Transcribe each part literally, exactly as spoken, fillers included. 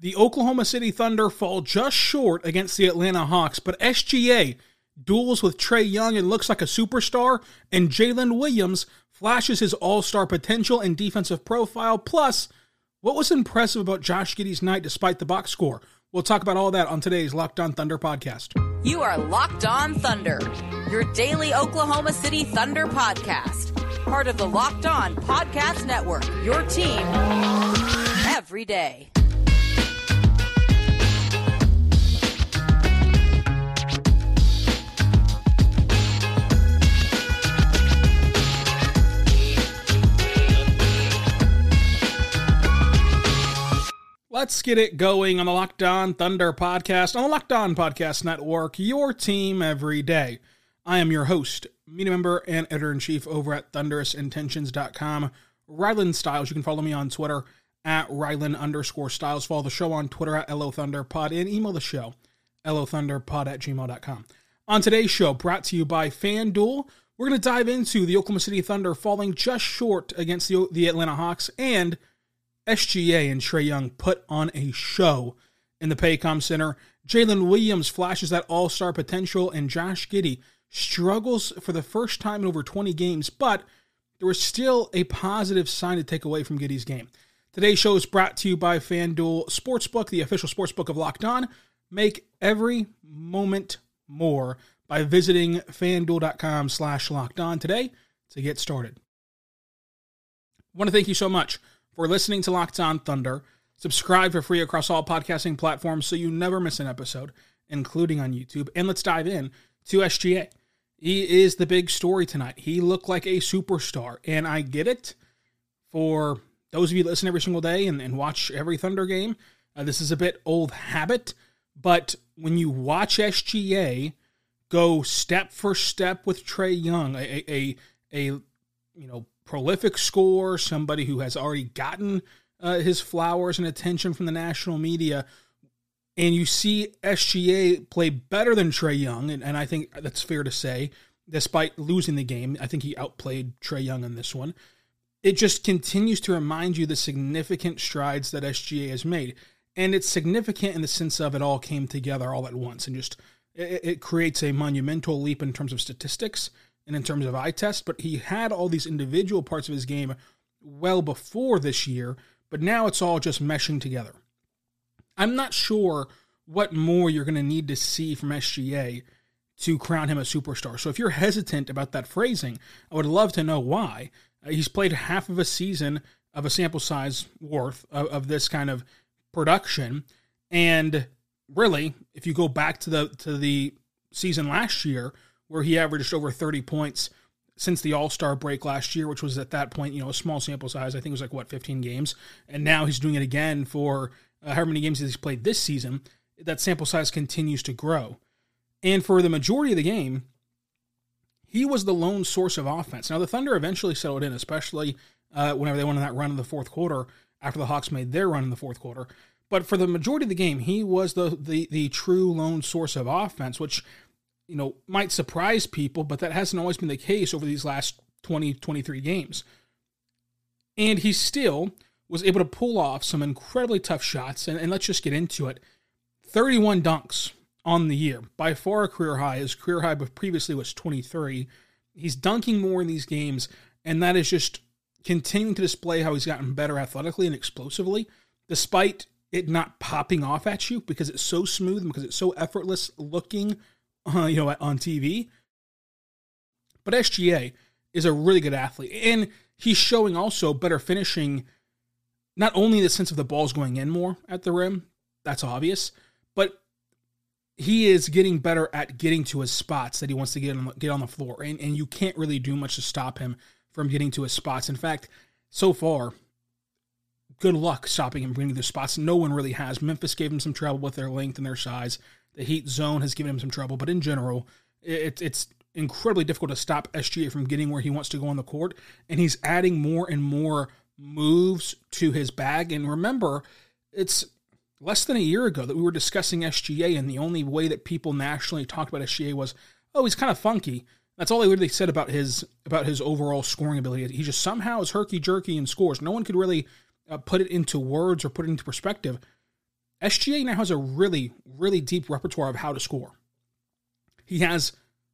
The Oklahoma City Thunder fall just short against the Atlanta Hawks, but S G A duels with Trae Young and looks like a superstar, and Jalen Williams flashes his all-star potential and defensive profile. Plus, what was impressive about Josh Giddey's night despite the box score? We'll talk about all that on today's Locked On Thunder podcast. You are Locked On Thunder, your daily Oklahoma City Thunder podcast. Part of the Locked On Podcast Network, your team every day. Let's get it going on the Locked On Thunder podcast, on the Locked On Podcast Network, your team every day. I am your host, media member, and editor-in-chief over at thunderous intentions dot com, Rylan Stiles. You can follow me on Twitter at Rylan underscore Stiles. Follow the show on Twitter at Lothunderpod and email the show, Lothunderpod at gmail dot com. On today's show, brought to you by FanDuel, we're going to dive into the Oklahoma City Thunder falling just short against the, the Atlanta Hawks, and S G A and Trae Young put on a show in the Paycom Center. Jalen Williams flashes that all-star potential, and Josh Giddey struggles for the first time in over twenty games, but there was still a positive sign to take away from Giddey's game. Today's show is brought to you by FanDuel Sportsbook, the official sportsbook of Locked On. Make every moment more by visiting FanDuel.com slash Locked On today to get started. I want to thank you so much for listening to Locked On Thunder. Subscribe for free across all podcasting platforms so you never miss an episode, including on YouTube. And let's dive in to S G A. He is the big story tonight. He looked like a superstar, and I get it. For those of you that listen every single day and, and watch every Thunder game, uh, this is a bit old habit, but when you watch S G A go step for step with Trae Young, a, a, a, a you know, prolific scorer, somebody who has already gotten uh, his flowers and attention from the national media, and you see S G A play better than Trae Young, and, and I think that's fair to say, despite losing the game, I think he outplayed Trae Young in this one. It just continues to remind you the significant strides that S G A has made, and it's significant in the sense of it all came together all at once, and just it, it creates a monumental leap in terms of statistics and in terms of eye test, but he had all these individual parts of his game well before this year, but now it's all just meshing together. I'm not sure what more you're going to need to see from S G A to crown him a superstar. So if you're hesitant about that phrasing, I would love to know why. He's played half of a season of a sample size worth of, of this kind of production, and really, if you go back to the to the season last year, where he averaged over thirty points since the All-Star break last year, which was at that point, you know, a small sample size. I think it was like, what, fifteen games? And now he's doing it again for uh, however many games he's played this season. That sample size continues to grow. And for the majority of the game, he was the lone source of offense. Now, the Thunder eventually settled in, especially uh, whenever they went on that run in the fourth quarter after the Hawks made their run in the fourth quarter. But for the majority of the game, he was the the, the true lone source of offense, which, you know, might surprise people, but that hasn't always been the case over these last twenty, twenty-three games. And he still was able to pull off some incredibly tough shots, and, and let's just get into it. thirty-one dunks on the year, by far a career high. His career high previously was twenty-three. He's dunking more in these games, and that is just continuing to display how he's gotten better athletically and explosively, despite it not popping off at you because it's so smooth and because it's so effortless looking, Uh, you know, on T V. But S G A is a really good athlete, and he's showing also better finishing, not only in the sense of the ball's going in more at the rim, that's obvious, but he is getting better at getting to his spots that he wants to get on the, get on the floor, and, and you can't really do much to stop him from getting to his spots. In fact, so far, good luck stopping him bringing their spots. No one really has. Memphis gave him some trouble with their length and their size. The Heat zone has given him some trouble. But in general, it, it's incredibly difficult to stop S G A from getting where he wants to go on the court. And he's adding more and more moves to his bag. And remember, it's less than a year ago that we were discussing S G A, and the only way that people nationally talked about S G A was, oh, he's kind of funky. That's all they really said about his about his overall scoring ability. He just somehow is herky-jerky and scores. No one could really uh, put it into words or put it into perspective. S G A now has a really, really deep repertoire of how to score. He has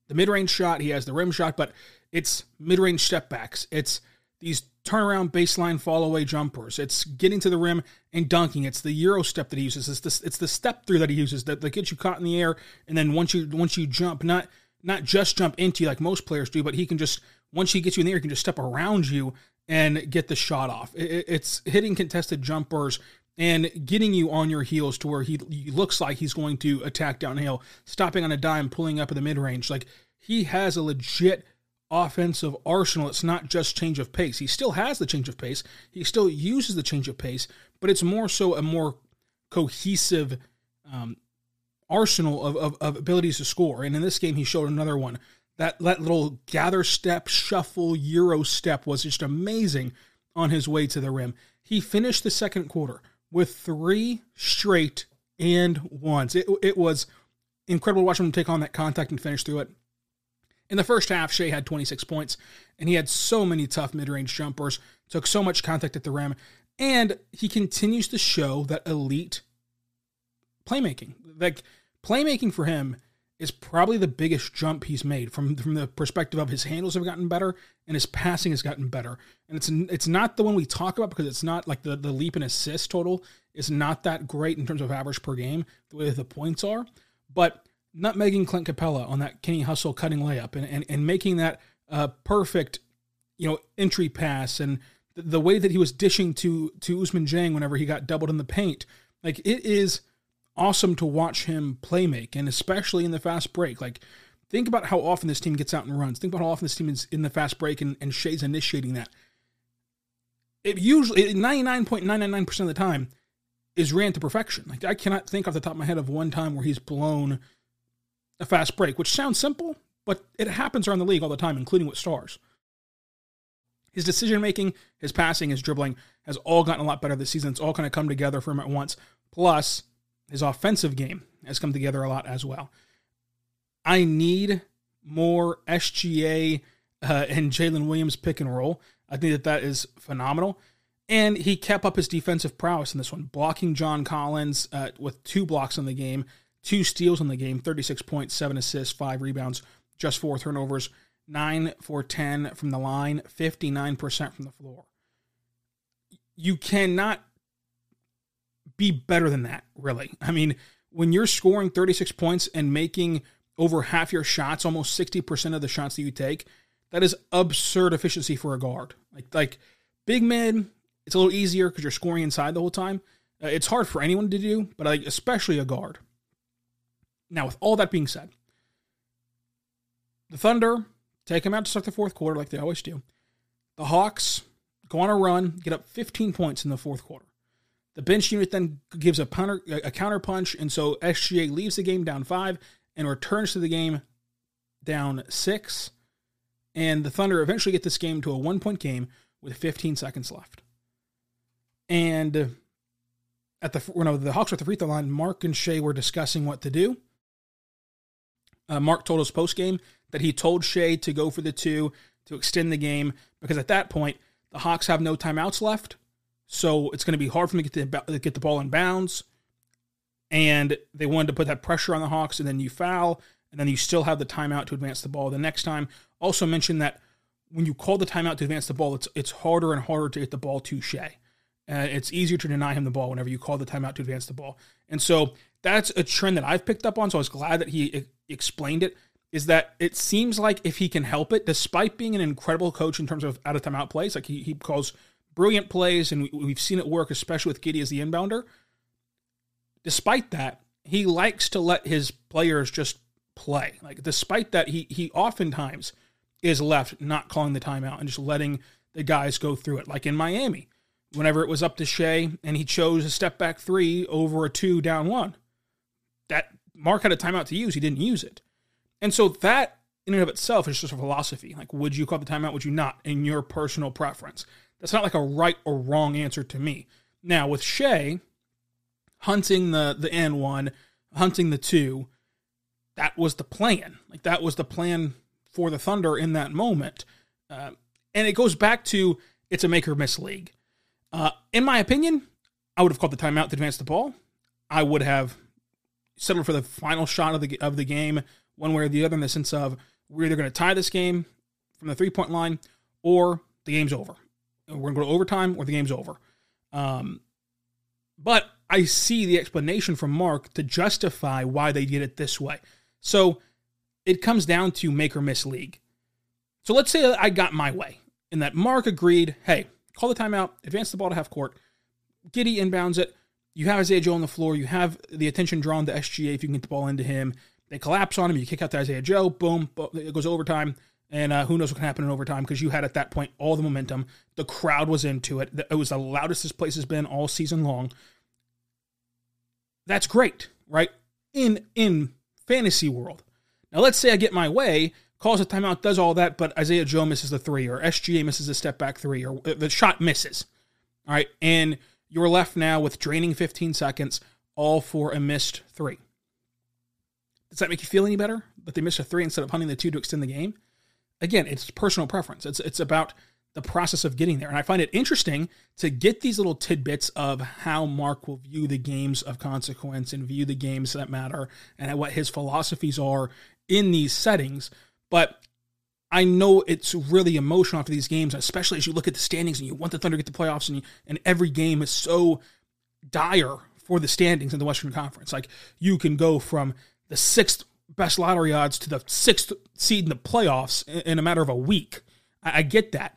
the mid-range shot, he has the rim shot, but it's mid-range step-backs. It's these turnaround baseline fall-away jumpers. It's getting to the rim and dunking. It's the Euro step that he uses. It's the, it's the step-through that he uses that, that gets you caught in the air, and then once you once you jump, not... not just jump into you like most players do, but he can just, once he gets you in the air, he can just step around you and get the shot off. It's hitting contested jumpers and getting you on your heels to where he looks like he's going to attack downhill, stopping on a dime, pulling up in the mid-range. Like, he has a legit offensive arsenal. It's not just change of pace. He still has the change of pace. He still uses the change of pace, but it's more so a more cohesive um arsenal of, of, of abilities to score. And in this game, he showed another one. That, that little gather step, shuffle, Euro step was just amazing on his way to the rim. He finished the second quarter with three straight and ones. It, it was incredible to watch him take on that contact and finish through it. In the first half, Shea had twenty-six points, and he had so many tough mid-range jumpers, took so much contact at the rim, and he continues to show that elite playmaking. Like, playmaking for him is probably the biggest jump he's made from, from the perspective of his handles have gotten better and his passing has gotten better. And it's it's not the one we talk about because it's not like the, the leap in assist total is not that great in terms of average per game, the way that the points are. But nutmegging Clint Capela on that Kenny Hustle cutting layup and, and, and making that uh, perfect, you know, entry pass and the, the way that he was dishing to, to Usman Jang whenever he got doubled in the paint. Like, it is awesome to watch him play make, and especially in the fast break. Like, think about how often this team gets out and runs. Think about how often this team is in the fast break, and, and Shea's initiating that. It usually, ninety-nine point nine nine nine percent of the time, is ran to perfection. Like, I cannot think off the top of my head of one time where he's blown a fast break, which sounds simple, but it happens around the league all the time, including with stars. His decision-making, his passing, his dribbling has all gotten a lot better this season. It's all kind of come together for him at once. Plus, his offensive game has come together a lot as well. I need more S G A uh, and Jalen Williams pick and roll. I think that that is phenomenal. And he kept up his defensive prowess in this one, blocking John Collins uh, with two blocks in the game, two steals in the game, thirty-six points, seven assists, five rebounds, just four turnovers, nine for ten from the line, fifty-nine percent from the floor. You cannot be better than that, really. I mean, when you're scoring thirty-six points and making over half your shots, almost sixty percent of the shots that you take, that is absurd efficiency for a guard. Like, like big man, it's a little easier because you're scoring inside the whole time. Uh, it's hard for anyone to do, but like, especially a guard. Now, with all that being said, the Thunder take him out to start the fourth quarter like they always do. The Hawks go on a run, get up fifteen points in the fourth quarter. The bench unit then gives a, punter, a counter punch, and so S G A leaves the game down five and returns to the game down six. And the Thunder eventually get this game to a one-point game with fifteen seconds left. And at the you know, the Hawks were at the free throw line. Mark and Shea were discussing what to do. Uh, Mark told us post-game that he told Shea to go for the two to extend the game because at that point, the Hawks have no timeouts left. So it's going to be hard for them to get the, get the ball in bounds. And they wanted to put that pressure on the Hawks, and then you foul, and then you still have the timeout to advance the ball the next time. Also mentioned that when you call the timeout to advance the ball, it's it's harder and harder to get the ball to Shea. Uh, it's easier to deny him the ball whenever you call the timeout to advance the ball. And so that's a trend that I've picked up on, so I was glad that he explained it, is that it seems like if he can help it, despite being an incredible coach in terms of out-of-timeout plays, like he, he calls brilliant plays, and we've seen it work, especially with Giddey as the inbounder. Despite that, he likes to let his players just play. Like, despite that, he he oftentimes is left not calling the timeout and just letting the guys go through it. Like in Miami, whenever it was up to Shea, and he chose a step back three over a two down one. That Mark had a timeout to use. He didn't use it. And so that in and of itself is just a philosophy. Like, would you call the timeout? Would you not? In your personal preference. That's not like a right or wrong answer to me. Now with Shea hunting the, the and one, hunting the two, that was the plan. Like that was the plan for the Thunder in that moment. Uh, and it goes back to, it's a make or miss league. Uh, in my opinion, I would have called the timeout to advance the ball. I would have settled for the final shot of the of the game one way or the other in the sense of we're either going to tie this game from the three-point line or the game's over. We're going to go to overtime or the game's over. Um, but I see the explanation from Mark to justify why they did it this way. So it comes down to make or miss league. So let's say I got my way and that Mark agreed, hey, call the timeout, advance the ball to half court, Giddey inbounds it, you have Isaiah Joe on the floor, you have the attention drawn to S G A if you can get the ball into him, they collapse on him, you kick out to Isaiah Joe, boom, it goes overtime, and uh, who knows what can happen in overtime because you had at that point all the momentum, the crowd was into it, it was the loudest this place has been all season long. That's great, right? In, in fantasy world. Now let's say I get my way, calls a timeout, does all that, but Isaiah Joe misses the three, or S G A misses a step back three, or the shot misses. All right, and you're left now with draining fifteen seconds, all for a missed three. Does that make you feel any better? But they missed a three instead of hunting the two to extend the game? Again, it's personal preference. It's it's about the process of getting there. And I find it interesting to get these little tidbits of how Mark will view the games of consequence and view the games that matter and what his philosophies are in these settings. But I know it's really emotional after these games, especially as you look at the standings and you want the Thunder to get the playoffs, and, you, and every game is so dire for the standings in the Western Conference. Like, you can go from the sixth best lottery odds to the sixth seed in the playoffs in, in a matter of a week. I, I get that.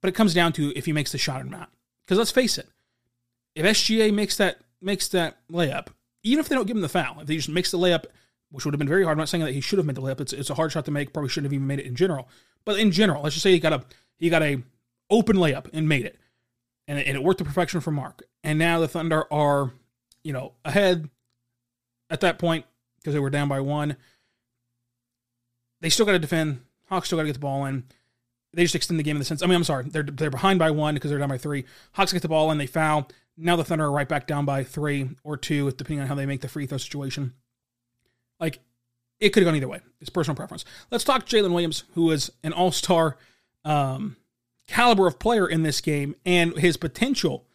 But it comes down to if he makes the shot or not. Because let's face it, if S G A makes that makes that layup, even if they don't give him the foul, if he just makes the layup, which would have been very hard. I'm not saying that he should have made the layup. It's, it's a hard shot to make. Probably shouldn't have even made it in general. But in general, let's just say he got a he got a open layup and made it. And, it. and it worked to perfection for Mark. And now the Thunder are, you know, ahead at that point because they were down by one. They still got to defend. Hawks still got to get the ball in. They just extend the game in the sense. I mean, I'm sorry. They're, they're behind by one because they're down by three. Hawks get the ball in. They foul. Now the Thunder are right back down by three or two, depending on how they make the free throw situation. Like, it could have gone either way. It's personal preference. Let's talk Jalen Williams, who is an all-star um, caliber of player in this game and his potential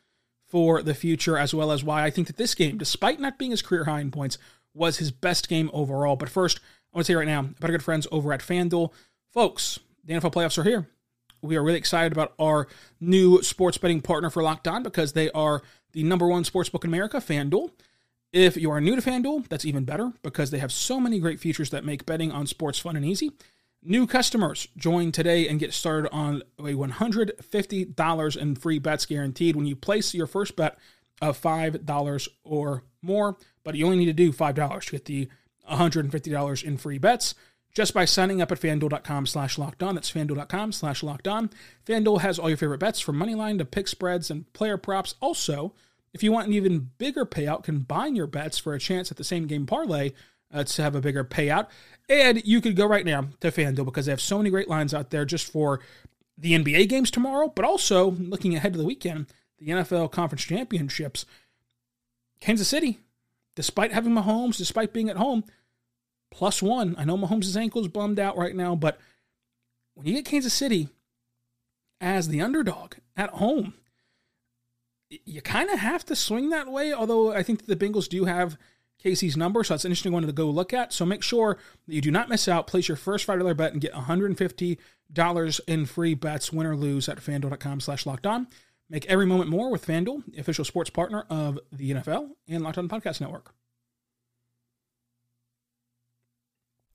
for the future, as well as why I think that this game, despite not being his career high in points, was his best game overall. But first, I want to say right now about our good friends over at FanDuel. Folks, the N F L playoffs are here. We are really excited about our new sports betting partner for Locked On because they are the number one sportsbook in America, FanDuel. If you are new to FanDuel, that's even better because they have so many great features that make betting on sports fun and easy. New customers join today and get started on a one hundred fifty dollars in free bets guaranteed when you place your first bet of five dollars or more, but you only need to do five dollars to get the one hundred fifty dollars in free bets just by signing up at FanDuel.com slash locked on. That's FanDuel.com slash locked on. FanDuel has all your favorite bets from moneyline to pick spreads and player props. Also, if you want an even bigger payout, combine your bets for a chance at the same game parlay uh, to have a bigger payout. And you could go right now to FanDuel because they have so many great lines out there just for the N B A games tomorrow, but also looking ahead to the weekend, the N F L Conference Championships. Kansas City, despite having Mahomes, despite being at home, plus one. I know Mahomes' ankle is bummed out right now, but when you get Kansas City as the underdog at home, you kind of have to swing that way, although I think that the Bengals do have Casey's number, so that's an interesting one to go look at. So make sure that you do not miss out. Place your first five dollars bet and get one hundred fifty dollars in free bets, win or lose, at FanDuel.com slash locked on. Make every moment more with FanDuel, official sports partner of the N F L and Locked On Podcast Network.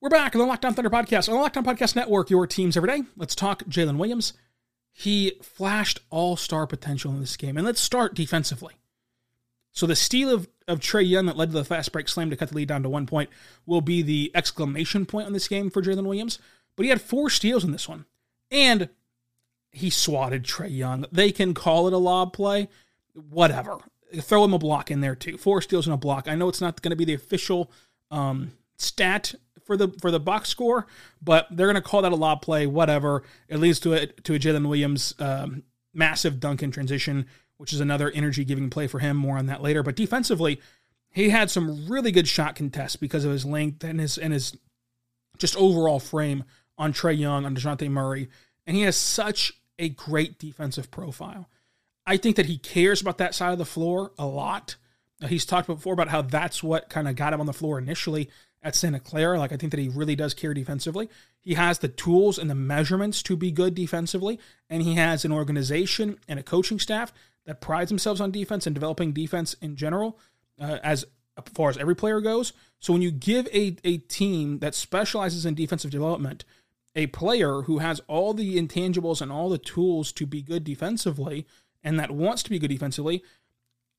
We're back on the Locked On Thunder podcast, on the Locked On Podcast Network, your teams every day. Let's talk Jalen Williams. He flashed all-star potential in this game. And let's start defensively. So the steal of, of Trae Young that led to the fast break slam to cut the lead down to one point will be the exclamation point on this game for Jalen Williams. But he had four steals in this one. And he swatted Trae Young. They can call it a lob play, whatever. Throw him a block in there too. Four steals and a block. I know it's not going to be the official um, stat for the for the box score, but they're going to call that a lob play, whatever. It leads to a, to a Jalen Williams um, massive dunk in transition, which is another energy-giving play for him. More on that later. But defensively, he had some really good shot contests because of his length and his and his just overall frame on Trae Young, on DeJounte Murray. And he has such a great defensive profile. I think that he cares about that side of the floor a lot. He's talked before about how that's what kind of got him on the floor initially at Santa Clara. Like, I think that he really does care defensively. He has the tools and the measurements to be good defensively, and he has an organization and a coaching staff that prides themselves on defense and developing defense in general, uh, as far as every player goes. So when you give a, a team that specializes in defensive development a player who has all the intangibles and all the tools to be good defensively and that wants to be good defensively,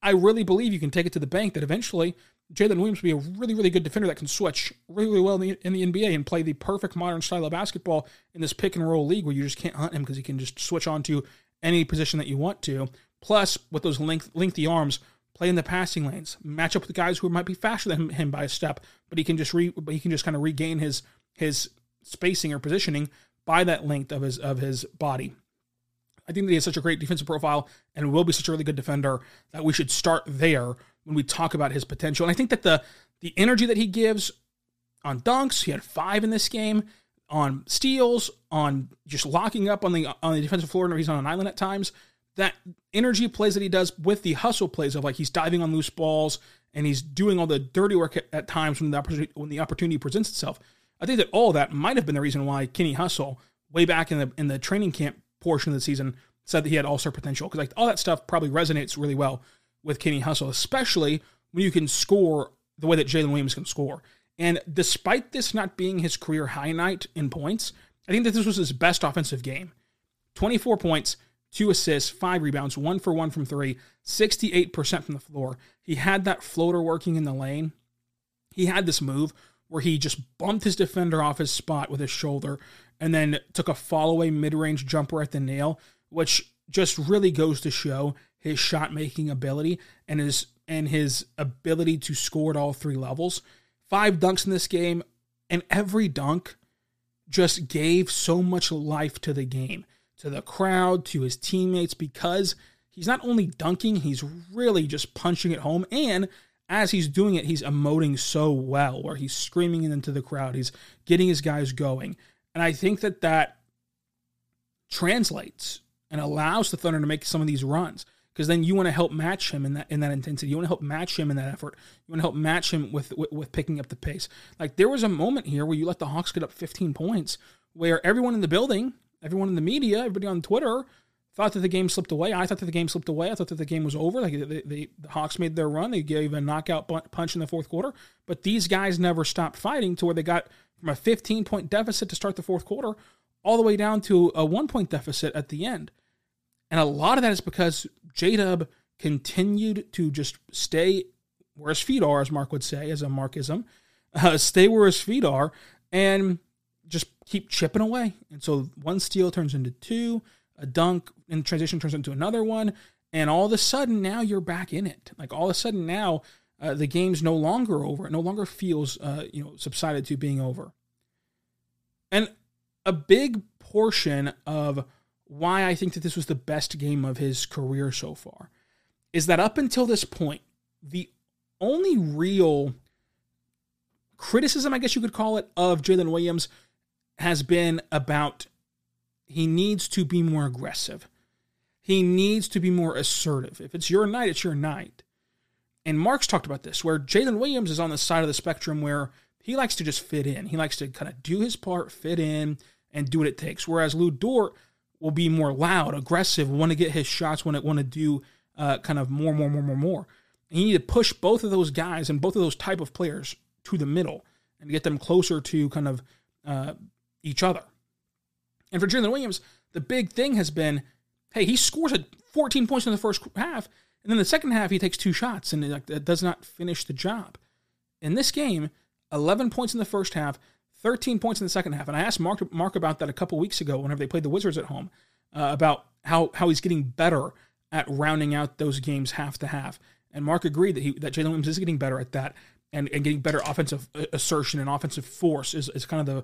I really believe you can take it to the bank that eventually Jalen Williams will be a really, really good defender that can switch really, really well in the, in the N B A and play the perfect modern style of basketball in this pick-and-roll league where you just can't hunt him because he can just switch on to any position that you want to. Plus, with those length, lengthy arms, play in the passing lanes, match up with guys who might be faster than him, him by a step, but he can just re, but he can just kind of regain his his spacing or positioning by that length of his of his body. I think that he has such a great defensive profile and will be such a really good defender that we should start there when we talk about his potential. And I think that the the energy that he gives on dunks, he had five in this game, on steals, on just locking up on the on the defensive floor, and he's on an island at times. That energy plays that he does with the hustle plays of, like, he's diving on loose balls and he's doing all the dirty work at, at times when the opportunity, when the opportunity presents itself. I think that all that might have been the reason why Kenny Hustle, way back in the in the training camp portion of the season, said that he had all-star potential, because, like, all that stuff probably resonates really well with Kenny Hustle, especially when you can score the way that Jalen Williams can score. And despite this not being his career high night in points, I think that this was his best offensive game. twenty-four points, two assists, five rebounds, one for one from three, sixty-eight percent from the floor. He had that floater working in the lane. He had this move where he just bumped his defender off his spot with his shoulder and then took a fall-away mid-range jumper at the nail, which just really goes to show his shot-making ability and his and his ability to score at all three levels. Five dunks in this game, and every dunk just gave so much life to the game, to the crowd, to his teammates, because he's not only dunking, he's really just punching it home, and as he's doing it, he's emoting so well, where he's screaming into the crowd, he's getting his guys going. And I think that that translates and allows the Thunder to make some of these runs, because then you want to help match him in that in that intensity. You want to help match him in that effort. You want to help match him with, with, with picking up the pace. Like, there was a moment here where you let the Hawks get up fifteen points, where everyone in the building, everyone in the media, everybody on Twitter thought that the game slipped away. I thought that the game slipped away. I thought that the game was over. Like, the, the, the Hawks made their run. They gave a knockout punch in the fourth quarter. But these guys never stopped fighting to where they got from a fifteen-point deficit to start the fourth quarter all the way down to a one-point deficit at the end. And a lot of that is because J-Dub continued to just stay where his feet are, as Mark would say, as a Markism, uh, stay where his feet are and just keep chipping away. And so one steal turns into two, a dunk in transition turns into another one, and all of a sudden now you're back in it. Like, all of a sudden now uh, the game's no longer over. It no longer feels uh, you know subsided to being over. And a big portion of why I think that this was the best game of his career so far is that up until this point, the only real criticism, I guess you could call it, of Jalen Williams has been about he needs to be more aggressive. He needs to be more assertive. If it's your night, it's your night. And Mark's talked about this, where Jalen Williams is on the side of the spectrum where he likes to just fit in. He likes to kind of do his part, fit in, and do what it takes. Whereas Lou Dort will be more loud, aggressive, want to get his shots, want to, want to do uh, kind of more, more, more, more, more. And you need to push both of those guys and both of those type of players to the middle and get them closer to kind of uh, each other. And for Jalen Williams, the big thing has been, hey, he scores at fourteen points in the first half, and then the second half he takes two shots, and like that does not finish the job. In this game, eleven points in the first half, thirteen points in the second half. And I asked Mark, Mark about that a couple weeks ago whenever they played the Wizards at home, uh, about how, how he's getting better at rounding out those games half to half. And Mark agreed that he that Jalen Williams is getting better at that and, and getting better offensive assertion and offensive force is, is kind of the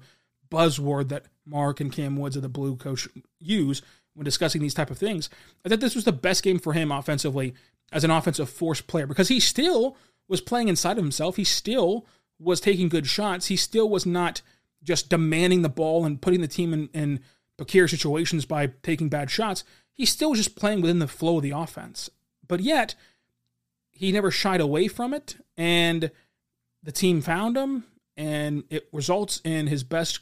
buzzword that Mark and Cam Woods of the Blue Coach use when discussing these type of things. I thought this was the best game for him offensively as an offensive force player because he still was playing inside of himself. He still was taking good shots. He still was not just demanding the ball and putting the team in, in precarious situations by taking bad shots. He still was just playing within the flow of the offense. But yet, he never shied away from it, and the team found him, and it results in his best,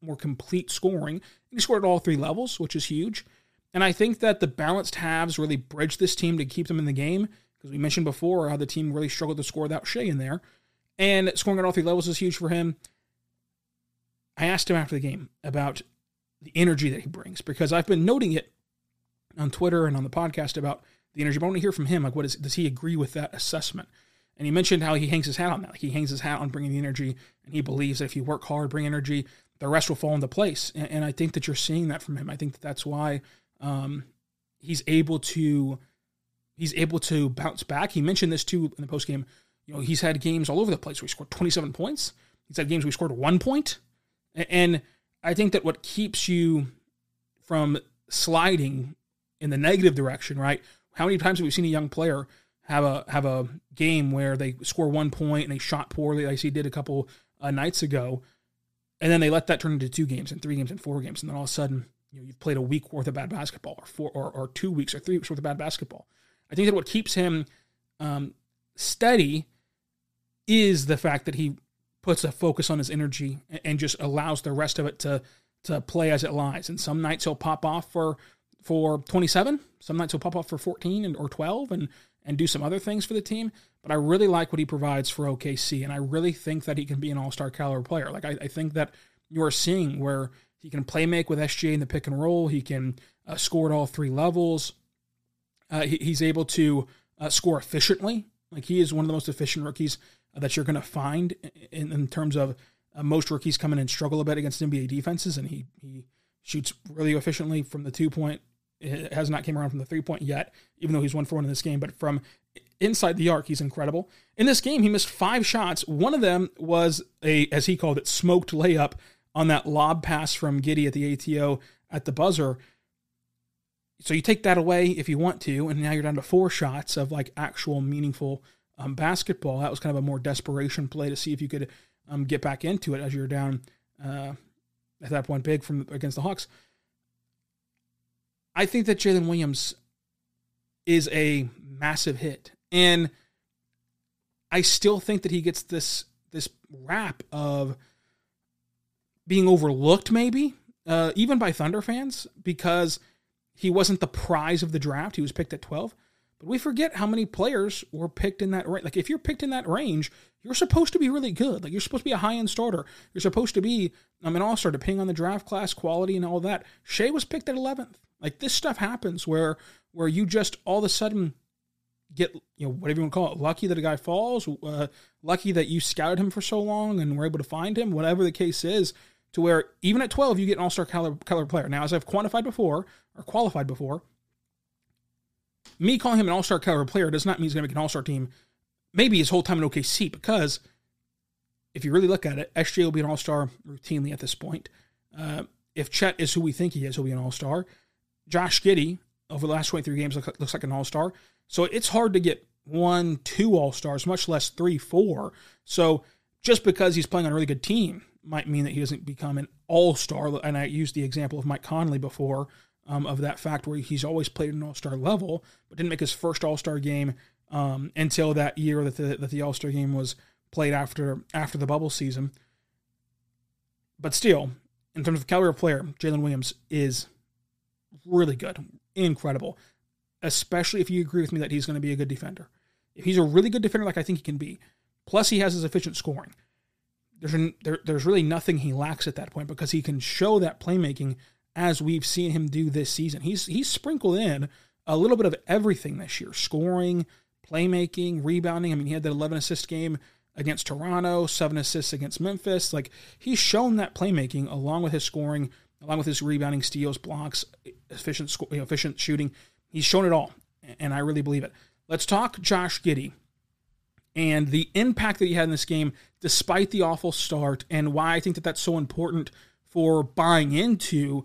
more complete scoring. He scored at all three levels, which is huge. And I think that the balanced halves really bridged this team to keep them in the game, because we mentioned before how the team really struggled to score without Shea in there. And scoring at all three levels is huge for him. I asked him after the game about the energy that he brings, because I've been noting it on Twitter and on the podcast about the energy, but I want to hear from him. Like, what is, does he agree with that assessment? And he mentioned how he hangs his hat on that. Like, he hangs his hat on bringing the energy, and he believes that if you work hard, bring energy, the rest will fall into place. And, and I think that you're seeing that from him. I think that that's why um, he's able to he's able to bounce back. He mentioned this too in the postgame. You know, he's had games all over the place where he scored twenty-seven points. He's had games where he scored one point. And I think that what keeps you from sliding in the negative direction, right? How many times have we seen a young player have a have a game where they score one point and they shot poorly, like he did a couple uh, nights ago, and then they let that turn into two games and three games and four games, and then all of a sudden, you know, you've played a week worth of bad basketball, or four or, or two weeks or three weeks worth of bad basketball. I think that what keeps him um, steady is the fact that he puts a focus on his energy and just allows the rest of it to to play as it lies. And some nights he'll pop off for for twenty-seven, some nights he'll pop off for fourteen and or twelve, and and do some other things for the team. But I really like what he provides for O K C, and I really think that he can be an all-star caliber player. Like I, I think that you are seeing where he can play make with S G A in the pick and roll. He can uh, score at all three levels. Uh, he, he's able to uh, score efficiently. Like he is one of the most efficient rookies that you're going to find in, in terms of uh, most rookies coming in and struggle a bit against N B A defenses, and he he shoots really efficiently from the two-point. It has not came around from the three-point yet, even though he's one for one in this game, but from inside the arc, he's incredible. In this game, he missed five shots. One of them was a, as he called it, smoked layup on that lob pass from Giddey at the A T O at the buzzer. So you take that away if you want to, and now you're down to four shots of like actual meaningful Um, basketball. That was kind of a more desperation play to see if you could um, get back into it as you're down uh, at that point big from against the Hawks. I think that Jalen Williams is a massive hit, and I still think that he gets this this rap of being overlooked, maybe uh, even by Thunder fans, because he wasn't the prize of the draft. He was picked at twelve. But we forget how many players were picked in that range. Like, if you're picked in that range, you're supposed to be really good. Like, you're supposed to be a high-end starter. You're supposed to be um, an all-star, depending on the draft class, quality, and all that. Shea was picked at eleventh. Like, this stuff happens where where you just all of a sudden get, you know, whatever you want to call it, lucky that a guy falls, uh, lucky that you scouted him for so long and were able to find him, whatever the case is, to where even at twelve, you get an all-star caliber, caliber player. Now, as I've quantified before, or qualified before, me calling him an all-star caliber player does not mean he's going to make an all-star team maybe his whole time in O K C, because if you really look at it, S G A will be an all-star routinely at this point. Uh, if Chet is who we think he is, he'll be an all-star. Josh Giddey, over the last twenty-three games, look, looks like an all-star. So it's hard to get one, two all-stars, much less three, four. So just because he's playing on a really good team might mean that he doesn't become an all-star. And I used the example of Mike Conley before, um, of that fact where he's always played at an all-star level, but didn't make his first all-star game um, until that year that the, that the all-star game was played after, after the bubble season. But still, in terms of caliber of player, Jalen Williams is really good, incredible, especially if you agree with me that he's going to be a good defender. If he's a really good defender like I think he can be, plus he has his efficient scoring, There's, there, there's really nothing he lacks at that point, because he can show that playmaking as we've seen him do this season. He's he's sprinkled in a little bit of everything this year: scoring, playmaking, rebounding. I mean, he had that eleven assist game against Toronto, seven assists against Memphis. Like, he's shown that playmaking along with his scoring, along with his rebounding, steals, blocks, efficient sco- efficient shooting. He's shown it all, and I really believe it. Let's talk Josh Giddey and the impact that he had in this game, despite the awful start, and why I think that that's so important for buying into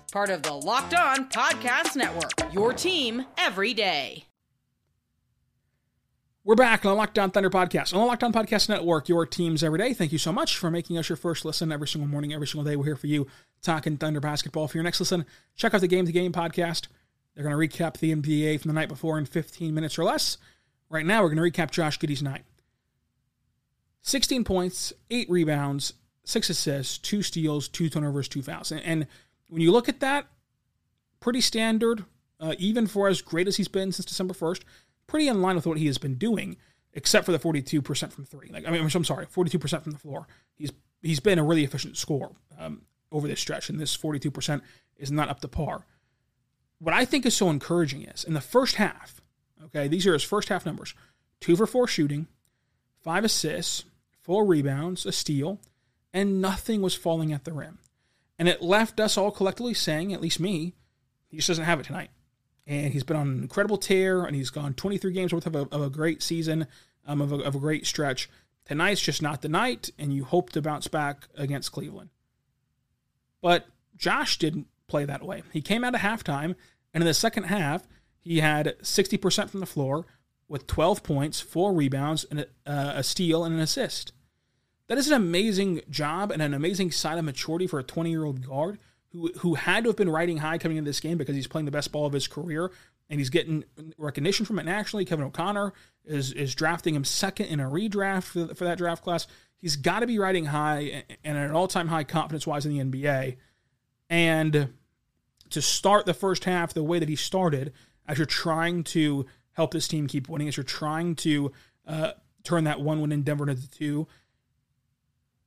Part of the Locked On Podcast Network, your team every day. We're back on the Locked On Thunder Podcast, on the Locked On Podcast Network, your teams every day. Thank you so much for making us your first listen every single morning, every single day. We're here for you, talking Thunder basketball. For your next listen, check out the Game to Game podcast. They're going to recap the N B A from the night before in fifteen minutes or less. Right now, we're going to recap Josh Giddey's night. sixteen points, eight rebounds, six assists, two steals, two turnovers, two fouls. And when you look at that, pretty standard, uh, even for as great as he's been since December first, pretty in line with what he has been doing, except for the forty-two percent from three. Like I mean, I'm sorry, forty-two percent from the floor. He's He's been a really efficient scorer um, over this stretch, and this forty-two percent is not up to par. What I think is so encouraging is, in the first half, okay, these are his first half numbers: two for four shooting, five assists, four rebounds, a steal, and nothing was falling at the rim. And it left us all collectively saying, at least me, he just doesn't have it tonight. And he's been on an incredible tear, and he's gone twenty-three games worth of a, of a great season, um, of, a, of a great stretch. Tonight's just not the night, and you hope to bounce back against Cleveland. But Josh didn't play that way. He came out of halftime, and in the second half, he had sixty percent from the floor with twelve points, four rebounds, and a, uh, a steal and an assist. That is an amazing job and an amazing sign of maturity for a twenty-year-old guard who who had to have been riding high coming into this game, because he's playing the best ball of his career, and he's getting recognition from it nationally. Kevin O'Connor is is drafting him second in a redraft for, for that draft class. He's got to be riding high and at an all-time high confidence-wise in the N B A. And to start the first half the way that he started, as you're trying to help this team keep winning, as you're trying to uh, turn that one win in Denver into two,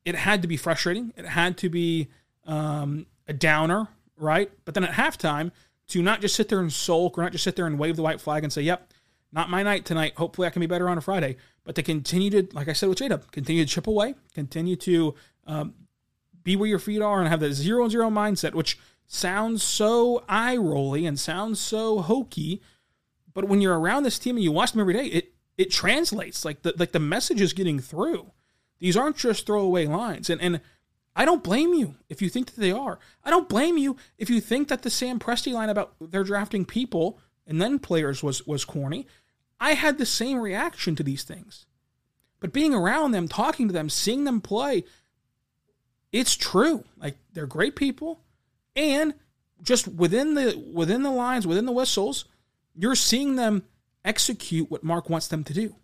it had to be frustrating. It had to be um, a downer, right? But then at halftime, to not just sit there and sulk, or not just sit there and wave the white flag and say, yep, not my night tonight. Hopefully I can be better on a Friday. But to continue to, like I said with J-Dub, continue to chip away, continue to um, be where your feet are, and have that zero-zero mindset, which sounds so eye-rolly and sounds so hokey, but when you're around this team and you watch them every day, it it translates. Like the like the message is getting through. These aren't just throwaway lines, and and I don't blame you if you think that they are. I don't blame you if you think that the Sam Presti line about they're drafting people and then players was was corny. I had the same reaction to these things, but being around them, talking to them, seeing them play, it's true. Like, they're great people. And just within the within the lines, within the whistles, you're seeing them execute what Mark wants them to do.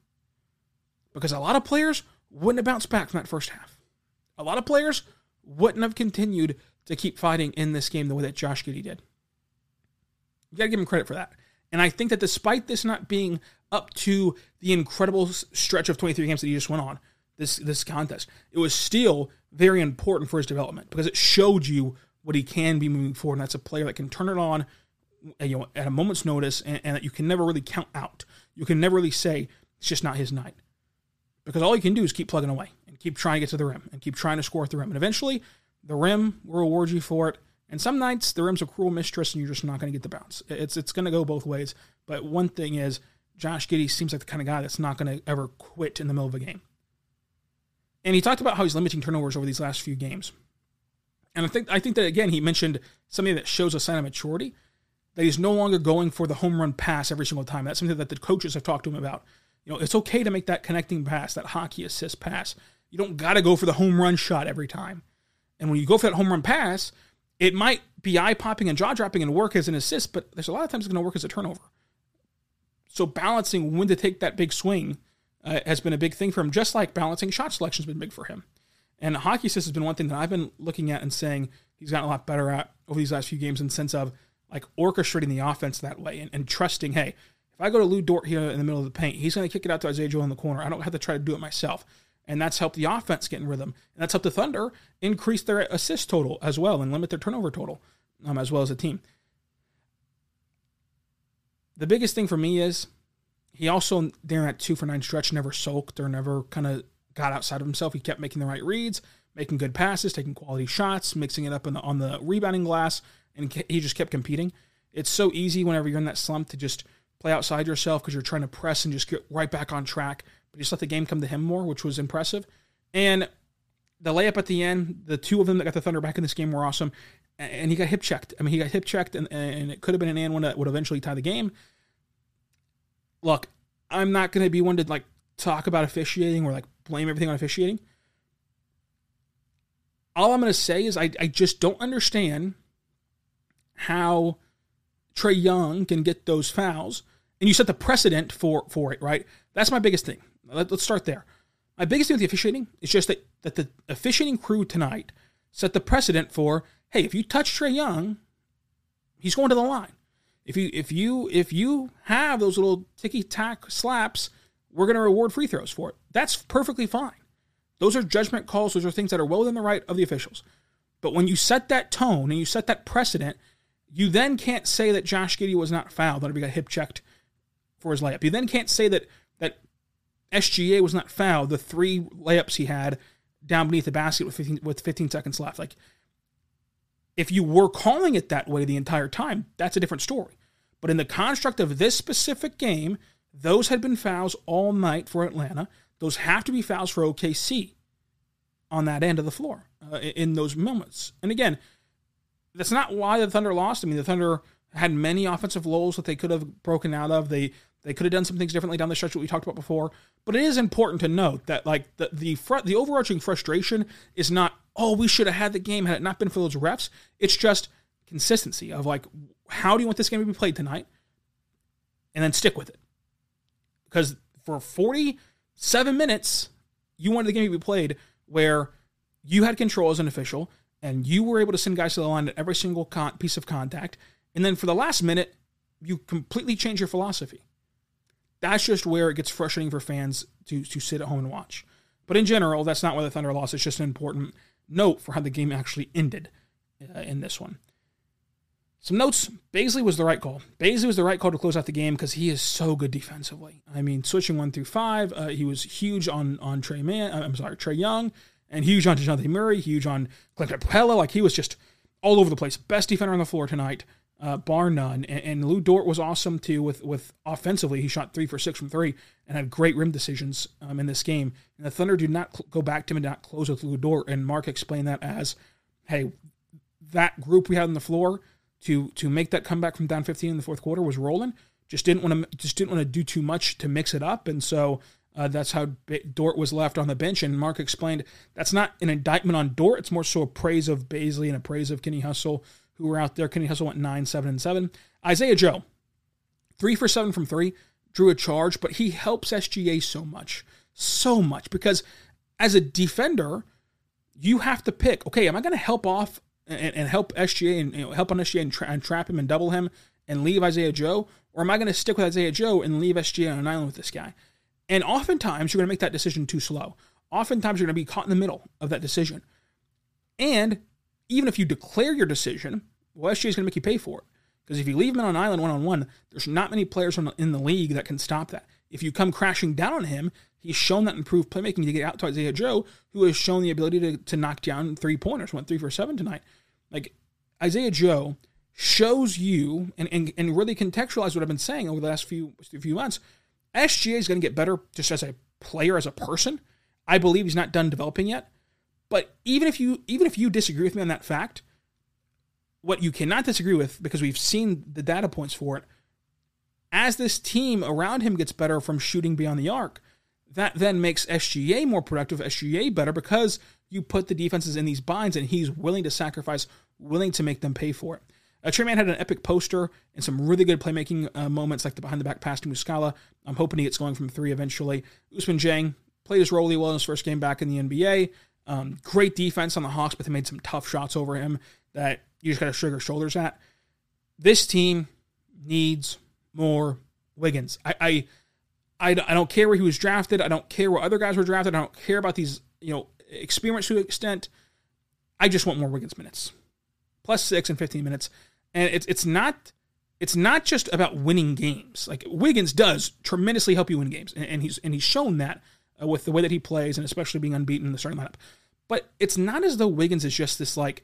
Because a lot of players wouldn't have bounced back from that first half. A lot of players wouldn't have continued to keep fighting in this game the way that Josh Giddey did. You got to give him credit for that. And I think that despite this not being up to the incredible stretch of twenty-three games that he just went on, this, this contest, it was still very important for his development, because it showed you what he can be moving forward, and that's a player that can turn it on, you know, at a moment's notice, and, and that you can never really count out. You can never really say it's just not his night, because all you can do is keep plugging away and keep trying to get to the rim and keep trying to score at the rim. And eventually, the rim will reward you for it. And some nights, the rim's a cruel mistress, and you're just not going to get the bounce. It's it's going to go both ways. But one thing is, Josh Giddey seems like the kind of guy that's not going to ever quit in the middle of a game. And he talked about how he's limiting turnovers over these last few games. And I think I think that, again, he mentioned something that shows a sign of maturity, that he's no longer going for the home run pass every single time. That's something that the coaches have talked to him about. You know, it's okay to make that connecting pass, that hockey assist pass. You don't got to go for the home run shot every time. And when you go for that home run pass, it might be eye-popping and jaw-dropping and work as an assist, but there's a lot of times it's going to work as a turnover. So balancing when to take that big swing uh, has been a big thing for him, just like balancing shot selection has been big for him. And hockey assist has been one thing that I've been looking at and saying he's gotten a lot better at over these last few games, in the sense of like orchestrating the offense that way and, and trusting, hey, if I go to Lou Dort here in the middle of the paint, he's going to kick it out to Isaiah Joe in the corner. I don't have to try to do it myself. And that's helped the offense get in rhythm. And that's helped the Thunder increase their assist total as well and limit their turnover total um, as well as a team. The biggest thing for me is he also, during that two for nine stretch, never sulked or never kind of got outside of himself. He kept making the right reads, making good passes, taking quality shots, mixing it up on the, on the rebounding glass, and he just kept competing. It's so easy whenever you're in that slump to just play outside yourself because you're trying to press and just get right back on track. But just let the game come to him more, which was impressive. And the layup at the end, the two of them that got the Thunder back in this game were awesome. And he got hip-checked. I mean, he got hip-checked, and, and it could have been an and one that would eventually tie the game. Look, I'm not going to be one to, like, talk about officiating or, like, blame everything on officiating. All I'm going to say is I, I just don't understand how Trae Young can get those fouls. And you set the precedent for, for it, right? That's my biggest thing. Let, let's start there. My biggest thing with the officiating is just that, that the officiating crew tonight set the precedent for, hey, if you touch Trae Young, he's going to the line. If you if you if you have those little ticky tack slaps, we're going to reward free throws for it. That's perfectly fine. Those are judgment calls. Those are things that are well within the right of the officials. But when you set that tone and you set that precedent, you then can't say that Josh Giddey was not fouled whenever he got hip checked for his layup. You then can't say that that S G A was not fouled, the three layups he had down beneath the basket with fifteen, with fifteen seconds left. Like, if you were calling it that way the entire time, that's a different story. But in the construct of this specific game, those had been fouls all night for Atlanta. Those have to be fouls for O K C on that end of the floor uh, in those moments. And again, that's not why the Thunder lost. I mean, the Thunder had many offensive lulls that they could have broken out of. They they could have done some things differently down the stretch that we talked about before. But it is important to note that like the the, fr- the overarching frustration is not, oh, we should have had the game had it not been for those refs. It's just consistency of like, how do you want this game to be played tonight? And then stick with it. Because for forty-seven minutes, you wanted the game to be played where you had control as an official and you were able to send guys to the line at every single con- piece of contact. And then for the last minute, you completely change your philosophy. That's just where it gets frustrating for fans to, to sit at home and watch. But in general, that's not why the Thunder lost. It's just an important note for how the game actually ended uh, in this one. Some notes. Bazley was the right call. Bazley was the right call to close out the game because he is so good defensively. I mean, switching one through five, uh, he was huge on on Trae Man. I'm sorry, Trae Young, and huge on DeJounte Murray, huge on Clint Capela. Like, he was just all over the place. Best defender on the floor tonight, uh, bar none. And, and Lou Dort was awesome too. With with offensively, he shot three for six from three and had great rim decisions um, in this game. And the Thunder do not cl- go back to him and not close with Lou Dort. And Mark explained that as, hey, that group we had on the floor to to make that comeback from down fifteen in the fourth quarter was rolling. Just didn't want to just didn't want to do too much to mix it up, and so uh, that's how Dort was left on the bench. And Mark explained that's not an indictment on Dort; it's more so a praise of Bazley and a praise of Kenny Hustle, who were out there. Kenny Hustle went nine, seven, and seven. Isaiah Joe, three for seven from three, drew a charge, but he helps S G A so much, so much because as a defender, you have to pick. Okay, am I going to help off? And, and help S G A and you know, help on S G A and, tra- and trap him and double him and leave Isaiah Joe? Or am I going to stick with Isaiah Joe and leave S G A on an island with this guy? And oftentimes, you're going to make that decision too slow. Oftentimes, you're going to be caught in the middle of that decision. And even if you declare your decision, well, S G A is going to make you pay for it. Because if you leave him on an island one-on-one, there's not many players in the league that can stop that. If you come crashing down on him, he's shown that improved playmaking to get out to Isaiah Joe, who has shown the ability to, to knock down three-pointers, went three for seven tonight. Like, Isaiah Joe shows you, and, and, and really contextualize what I've been saying over the last few, few months, S G A is going to get better just as a player, as a person. I believe he's not done developing yet. But even if you even if you disagree with me on that fact, what you cannot disagree with, because we've seen the data points for it, as this team around him gets better from shooting beyond the arc, that then makes S G A more productive, S G A better, because you put the defenses in these binds and he's willing to sacrifice, willing to make them pay for it. Uh, Trey Mann had an epic poster and some really good playmaking uh, moments, like the behind-the-back pass to Muscala. I'm hoping he gets going from three eventually. Usman Jang played his role really well in his first game back in the N B A. Um, great defense on the Hawks, but they made some tough shots over him that you just got to shrug your shoulders at. This team needs more Wiggins. I, I I don't care where he was drafted. I don't care where other guys were drafted. I don't care about these, you know, experiments to an extent. I just want more Wiggins minutes, plus six and fifteen minutes. And it's it's not it's not just about winning games. Like, Wiggins does tremendously help you win games, and, and he's and he's shown that uh, with the way that he plays, and especially being unbeaten in the starting lineup. But it's not as though Wiggins is just this like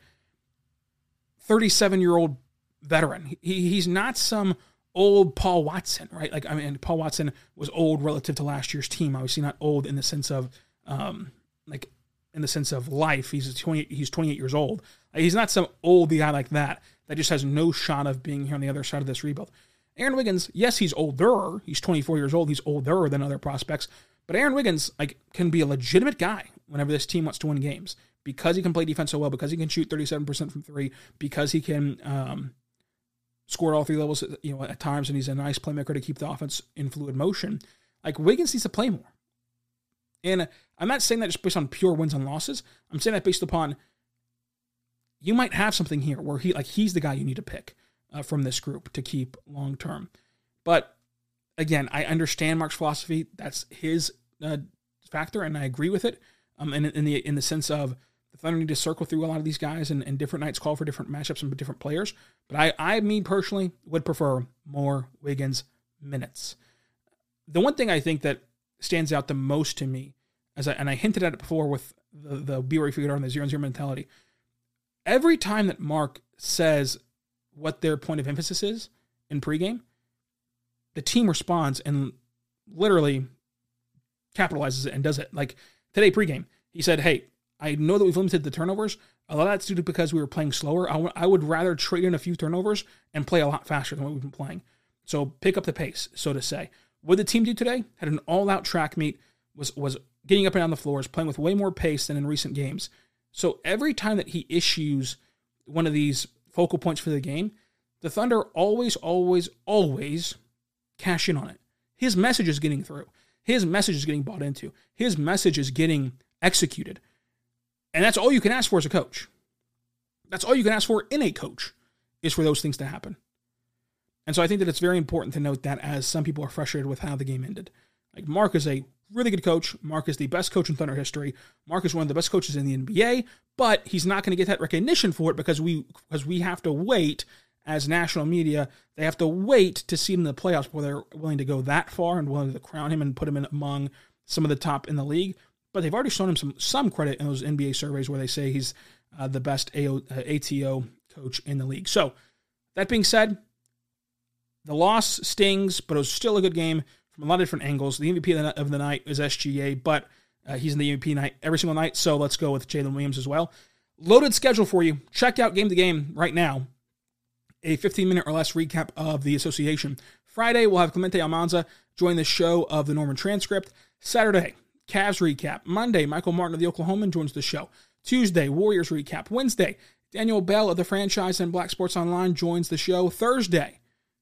thirty-seven-year-old veteran. He he's not some old Paul Watson, right? Like, I mean, Paul Watson was old relative to last year's team. Obviously, not old in the sense of, um, like, in the sense of life. He's twenty. He's twenty-eight years old. Like, he's not some old guy like that that just has no shot of being here on the other side of this rebuild. Aaron Wiggins, yes, he's older. He's twenty-four years old. He's older than other prospects. But Aaron Wiggins, like, can be a legitimate guy whenever this team wants to win games, because he can play defense so well, because he can shoot thirty-seven percent from three, because he can. Um, scored all three levels, you know, at times, and he's a nice playmaker to keep the offense in fluid motion. Like, Wiggins needs to play more. And I'm not saying that just based on pure wins and losses. I'm saying that based upon, you might have something here where he, like, he's the guy you need to pick uh, from this group to keep long-term. But again, I understand Mark's philosophy. That's his uh, factor, and I agree with it. Um, and in the, in the sense of, Thunder need to circle through a lot of these guys, and, and different nights call for different matchups and different players. But I, I mean, personally, would prefer more Wiggins minutes. The one thing I think that stands out the most to me, as I, and I hinted at it before with the, the be where you figured out on the zero-zero mentality, every time that Mark says what their point of emphasis is in pregame, the team responds and literally capitalizes it and does it. Like today pregame, he said, hey, I know that we've limited the turnovers. A lot of that's due to because we were playing slower. I, w- I would rather trade in a few turnovers and play a lot faster than what we've been playing. So pick up the pace, so to say. What did the team do today? Had an all-out track meet, was was getting up and down the floors, playing with way more pace than in recent games. So every time that he issues one of these focal points for the game, the Thunder always, always, always cash in on it. His message is getting through. His message is getting bought into. His message is getting executed. And that's all you can ask for as a coach. That's all you can ask for in a coach, is for those things to happen. And so I think that it's very important to note that, as some people are frustrated with how the game ended. Like, Mark is a really good coach. Mark is the best coach in Thunder history. Mark is one of the best coaches in the N B A, but he's not going to get that recognition for it because we because we have to wait as national media. They have to wait to see him in the playoffs before they're willing to go that far and willing to crown him and put him in among some of the top in the league. But they've already shown him some some credit in those N B A surveys where they say he's uh, the best A O, uh, A T O coach in the league. So, that being said, the loss stings, but it was still a good game from a lot of different angles. The M V P of the, of the night is S G A, but uh, he's in the M V P night every single night, so let's go with Jalen Williams as well. Loaded schedule for you. Check out Game to Game right now. A fifteen-minute or less recap of the association. Friday, we'll have Clemente Almanza join the show of the Norman Transcript. Saturday, Cavs recap. Monday, Michael Martin of the Oklahoman joins the show. Tuesday, Warriors recap. Wednesday, Daniel Bell of the Franchise and Black Sports Online joins the show. Thursday,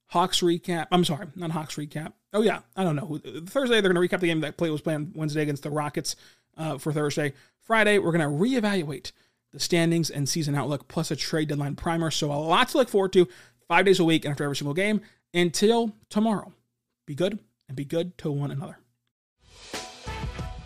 Hawks recap. I'm sorry, not Hawks recap. Oh, yeah, I don't know. Thursday, they're going to recap the game that play was played on Wednesday against the Rockets uh, for Thursday. Friday, we're going to reevaluate the standings and season outlook, plus a trade deadline primer. So a lot to look forward to, five days a week and after every single game. Until tomorrow, be good and be good to one another.